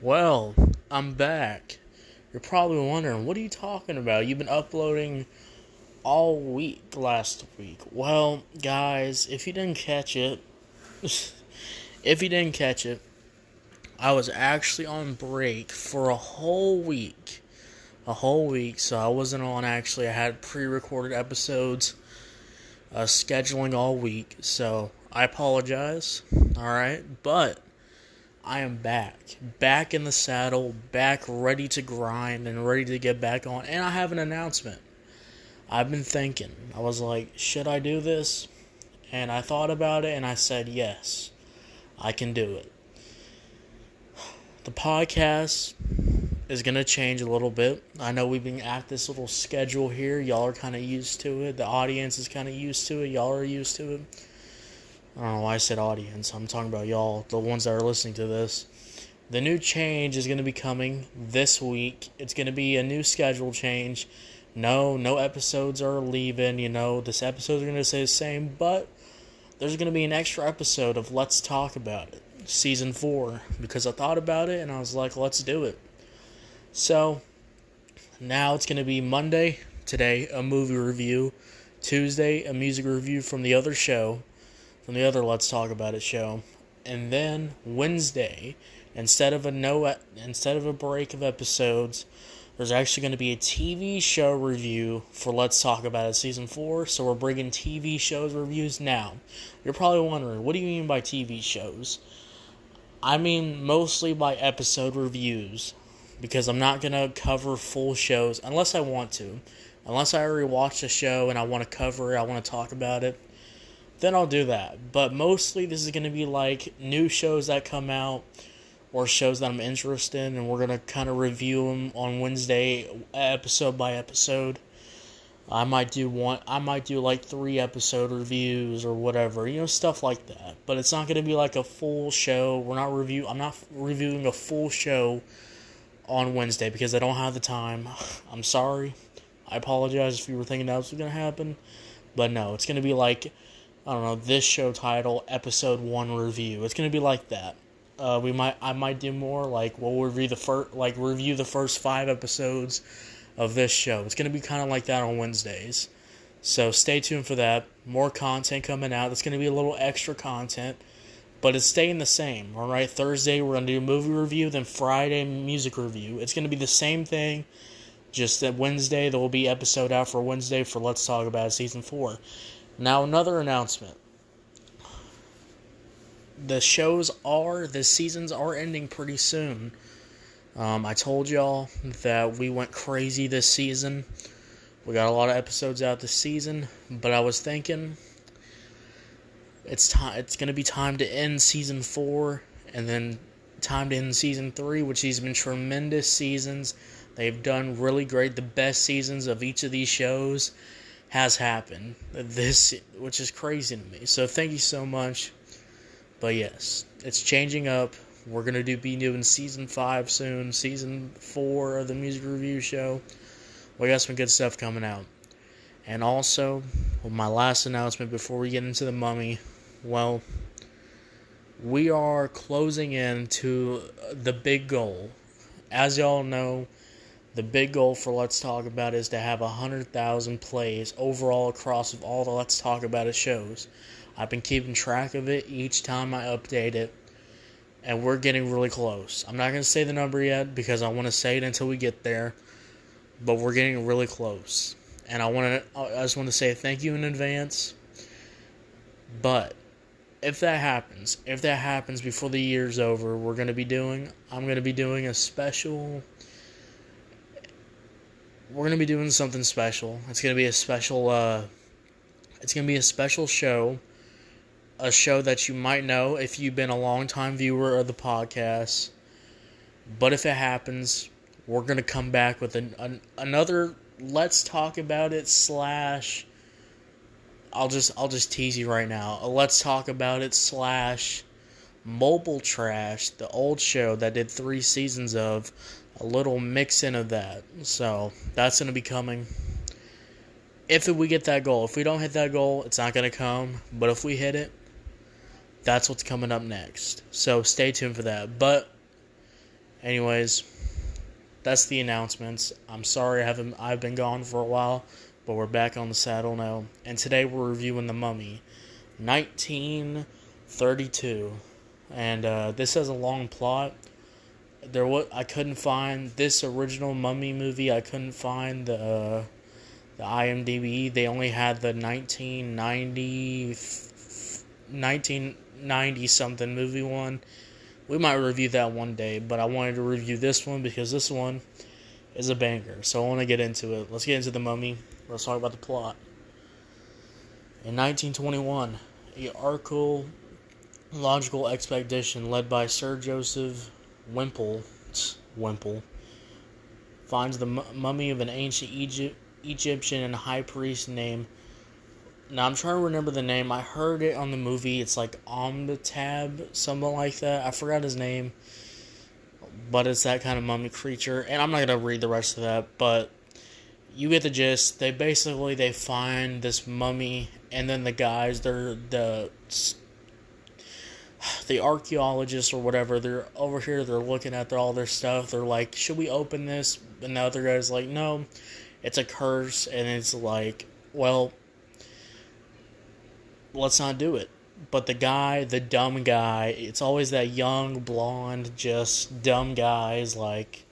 Well, I'm back. You're probably wondering, what are you talking about? You've been uploading all week last week. Well, guys, if you didn't catch it, I was actually on break for a whole week, so I wasn't on actually. I had pre-recorded episodes, scheduling all week, so I apologize, alright, but I am back in the saddle, back ready to grind and ready to get back on, and I have an announcement. I've been thinking, I was like, should I do this? And I thought about it, and I said, yes, I can do it. The podcast is going to change a little bit. I know we've been at this little schedule here. Y'all are kind of used to it. The audience is kind of used to it. Y'all are used to it. I don't know why I said audience. I'm talking about y'all, the ones that are listening to this. The new change is going to be coming this week. It's going to be a new schedule change. No episodes are leaving, This episode's going to stay the same, but there's going to be an extra episode of Let's Talk About It, Season 4, because I thought about it, and I was like, let's do it. So, now it's going to be Monday, today, a movie review. Tuesday, a music review from the other show, from the other Let's Talk About It show. And then, Wednesday, instead of a break of episodes, there's actually going to be a TV show review for Let's Talk About It Season 4, so we're bringing TV shows reviews now. You're probably wondering, what do you mean by TV shows? I mean mostly by episode reviews, because I'm not going to cover full shows unless I want to. Unless I already watched a show and I want to cover it, I want to talk about it, then I'll do that. But mostly this is going to be like new shows that come out, or shows that I'm interested in, and we're going to kind of review them on Wednesday, episode by episode. I might do like 3 episode reviews or whatever, stuff like that. But it's not going to be like a full show. I'm not reviewing a full show on Wednesday because I don't have the time. I'm sorry. I apologize if you were thinking that was going to happen. But no, it's going to be like, I don't know, this show title, episode 1 review. It's going to be like that. I might do more, like, we'll review the first 5 episodes of this show. It's going to be kind of like that on Wednesdays. So stay tuned for that. More content coming out. It's going to be a little extra content, but it's staying the same, all right? Thursday, we're going to do a movie review, then Friday, music review. It's going to be the same thing, just that Wednesday, there will be episode out for Wednesday for Let's Talk About It Season 4. Now, another announcement. The seasons are ending pretty soon. I told y'all that we went crazy this season. We got a lot of episodes out this season, but I was thinking it's going to be time to end season 4 and then time to end season 3, which these have been tremendous seasons. They've done really great. The best seasons of each of these shows has happened. Which is crazy to me. So thank you so much. But yes, it's changing up. We're going to be doing Season 5 soon, Season 4 of the Music Review Show. We got some good stuff coming out. And also, my last announcement before we get into The Mummy, well, we are closing in to the big goal. As y'all know, the big goal for Let's Talk About It is to have 100,000 plays overall across of all the Let's Talk About It shows. I've been keeping track of it each time I update it, and we're getting really close. I'm not going to say the number yet because I want to say it until we get there, but we're getting really close. And I just want to say thank you in advance. But if that happens before the year's over, I'm going to be doing a special. We're going to be doing something special. It's going to be a special show. A show that you might know if you've been a long-time viewer of the podcast. But if it happens, we're going to come back with another Let's Talk About It / I'll just tease you right now. A Let's Talk About It / Mobile Trash, the old show that did 3 seasons of, a little mix-in of that. So that's going to be coming. If we get that goal. If we don't hit that goal, it's not going to come. But if we hit it, that's what's coming up next. So stay tuned for that. But Anyways, that's the announcements. I'm sorry I've been gone for a while, but we're back on the saddle now. And today we're reviewing The Mummy, 1932. And this has a long plot. I couldn't find this original Mummy movie. I couldn't find the IMDb. They only had the 1990 something movie one. We might review that one day, but I wanted to review this one because this one is a banger. So I want to get into it. Let's get into The Mummy. Let's talk about the plot. In 1921, an archaeological expedition led by Sir Joseph Wemple finds the mummy of an ancient Egyptian and high priest named... Now, I'm trying to remember the name. I heard it on the movie. It's like Omnitab, something like that. I forgot his name. But it's that kind of mummy creature. And I'm not going to read the rest of that. But you get the gist. They find this mummy. And then the guys, the archaeologists or whatever, they're over here. They're looking at all their stuff. They're like, should we open this? And the other guy's like, no. It's a curse. And it's like, well... let's not do it. But the dumb guy, it's always that young, blonde, just dumb guy is like,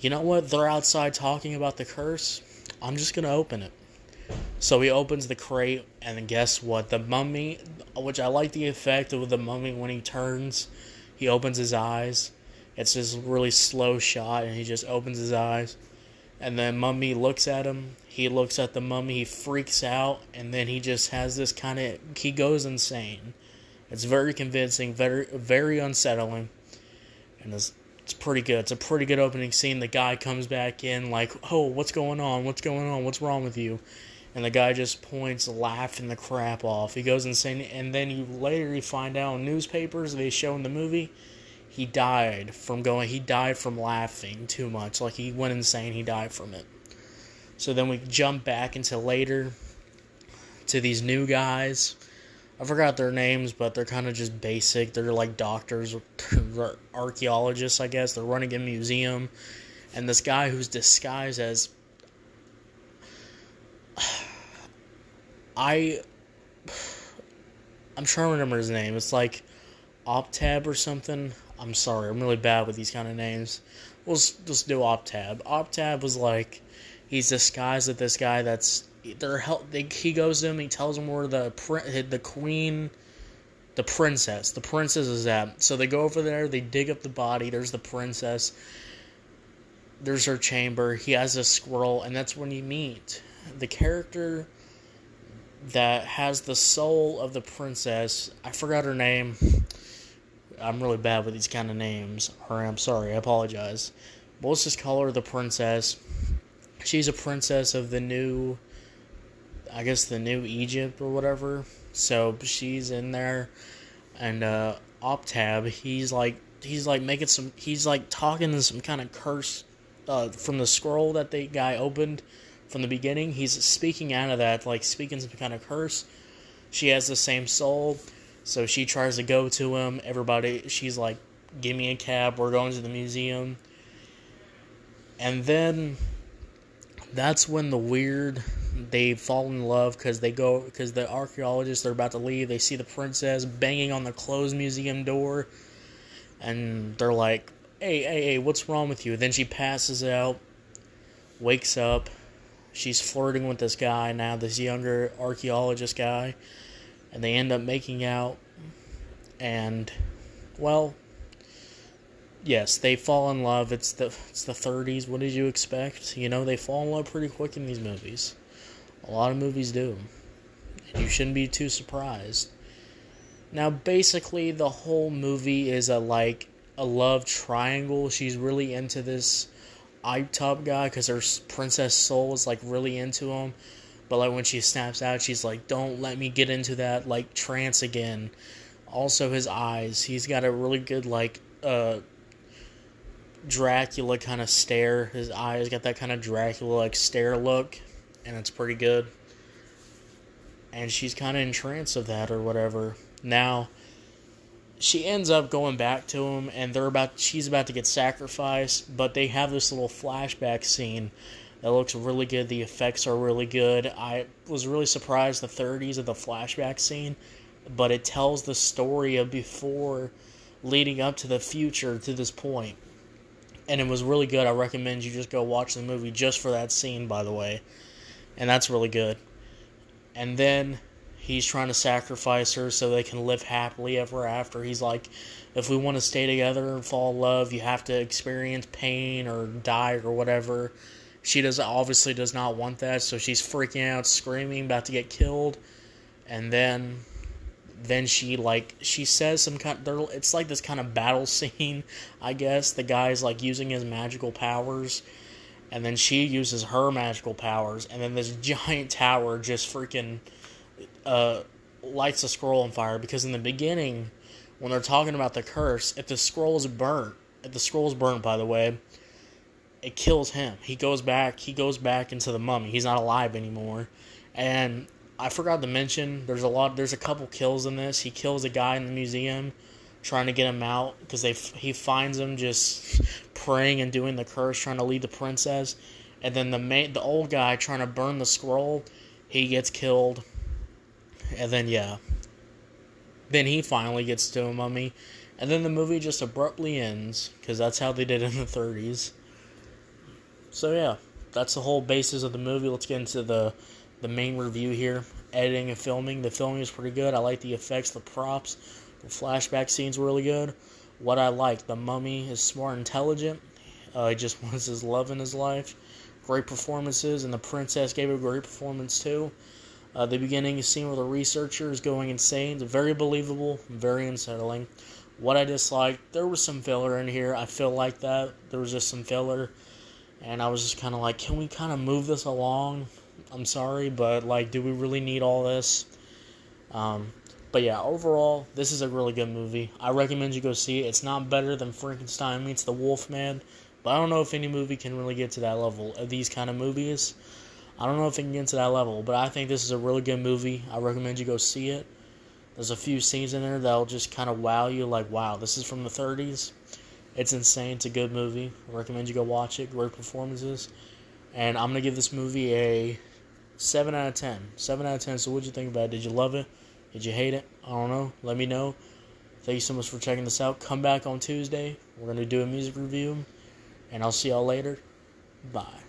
you know what, they're outside talking about the curse, I'm just going to open it. So he opens the crate, and guess what, the mummy, which I like the effect of the mummy when he turns, he opens his eyes, it's this really slow shot, and he just opens his eyes, and the mummy looks at him. He looks at the mummy, he freaks out, and then he just has this kind of... he goes insane. It's very convincing, very, very unsettling, and it's pretty good. It's a pretty good opening scene. The guy comes back in like, oh, what's going on? What's going on? What's wrong with you? And the guy just points, laughing the crap off. He goes insane, and then you later find out in newspapers, they show in the movie, he died from laughing too much. Like, he went insane, he died from it. So then we jump back into later to these new guys. I forgot their names, but they're kind of just basic. They're like doctors or archaeologists, I guess. They're running a museum. And this guy who's disguised as... I'm trying to remember his name. It's like Optab or something. I'm sorry. I'm really bad with these kind of names. We'll just do Optab. Optab was like... he's disguised as this guy that's... he goes to him, he tells him where the queen... the princess is at. So they go over there, they dig up the body, there's the princess. There's her chamber, he has a squirrel, and that's when you meet the character that has the soul of the princess. I forgot her name. I'm really bad with these kind of names. Or I'm sorry, I apologize. But let's just call her the princess. She's a princess of the new Egypt or whatever. So she's in there, and Optab, he's like talking to some kind of curse from the scroll that the guy opened from the beginning. He's speaking out of that, like speaking some kind of curse. She has the same soul, so she tries to go to him. She's like, "Give me a cab. We're going to the museum." And then. That's when they fall in love because the archaeologists are about to leave. They see the princess banging on the closed museum door, and they're like, hey, what's wrong with you? Then she passes out, wakes up, she's flirting with this guy now, this younger archaeologist guy, and they end up making out, and, well, yes, they fall in love. It's the 30s. What did you expect? You know, they fall in love pretty quick in these movies. A lot of movies do. And you shouldn't be too surprised. Now, basically, the whole movie is a love triangle. She's really into this Optab guy because her princess soul is, really into him. But, when she snaps out, she's like, don't let me get into that, trance again. Also, his eyes. He's got a really good, Dracula kind of stare. His eyes got that kind of Dracula stare look, and it's pretty good. And she's kind of in trance of that or whatever. Now, she ends up going back to him, and she's about to get sacrificed, but they have this little flashback scene that looks really good. The effects are really good. I was really surprised the 30s of the flashback scene, but it tells the story of before leading up to the future to this point. And it was really good. I recommend you just go watch the movie just for that scene, by the way. And that's really good. And then he's trying to sacrifice her so they can live happily ever after. He's like, if we want to stay together and fall in love, you have to experience pain or die or whatever. She obviously does not want that, so she's freaking out, screaming, about to get killed. And then she says some kind of, it's like this kind of battle scene, I guess. The guy's like using his magical powers, and then she uses her magical powers, and then this giant tower just freaking lights the scroll on fire. Because in the beginning, when they're talking about the curse, if the scroll is burnt, by the way, it kills him. He goes back into the mummy. He's not alive anymore. And I forgot to mention, there's a couple kills in this. He kills a guy in the museum, trying to get him out, because he finds him just praying and doing the curse, trying to lead the princess. And then the old guy trying to burn the scroll, he gets killed. And then, yeah. Then he finally gets to a mummy. And then the movie just abruptly ends, because that's how they did in the 30s. So, yeah. That's the whole basis of the movie. Let's get into the main review here. Editing and filming. The filming is pretty good. I like the effects, the props. The flashback scenes were really good. What I like, the mummy is smart and intelligent. He just wants his love in his life. Great performances, and the princess gave a great performance too. The beginning scene where the researcher is going insane. It's very believable, very unsettling. What I disliked, there was some filler in here. I feel like that. There was just some filler. And I was just kind of like, can we kind of move this along? I'm sorry, but like, do we really need all this? But yeah, overall, this is a really good movie. I recommend you go see it. It's not better than Frankenstein Meets the Wolfman, but I don't know if any movie can really get to that level of these kind of movies. I don't know if it can get to that level, but I think this is a really good movie. I recommend you go see it. There's a few scenes in there that'll just kind of wow you, like, wow, this is from the 30s. It's insane. It's a good movie. I recommend you go watch it. Great performances. And I'm going to give this movie a 7 out of 10. 7 out of 10, so what'd you think about it? Did you love it? Did you hate it? I don't know. Let me know. Thank you so much for checking this out. Come back on Tuesday. We're going to do a music review. And I'll see y'all later. Bye.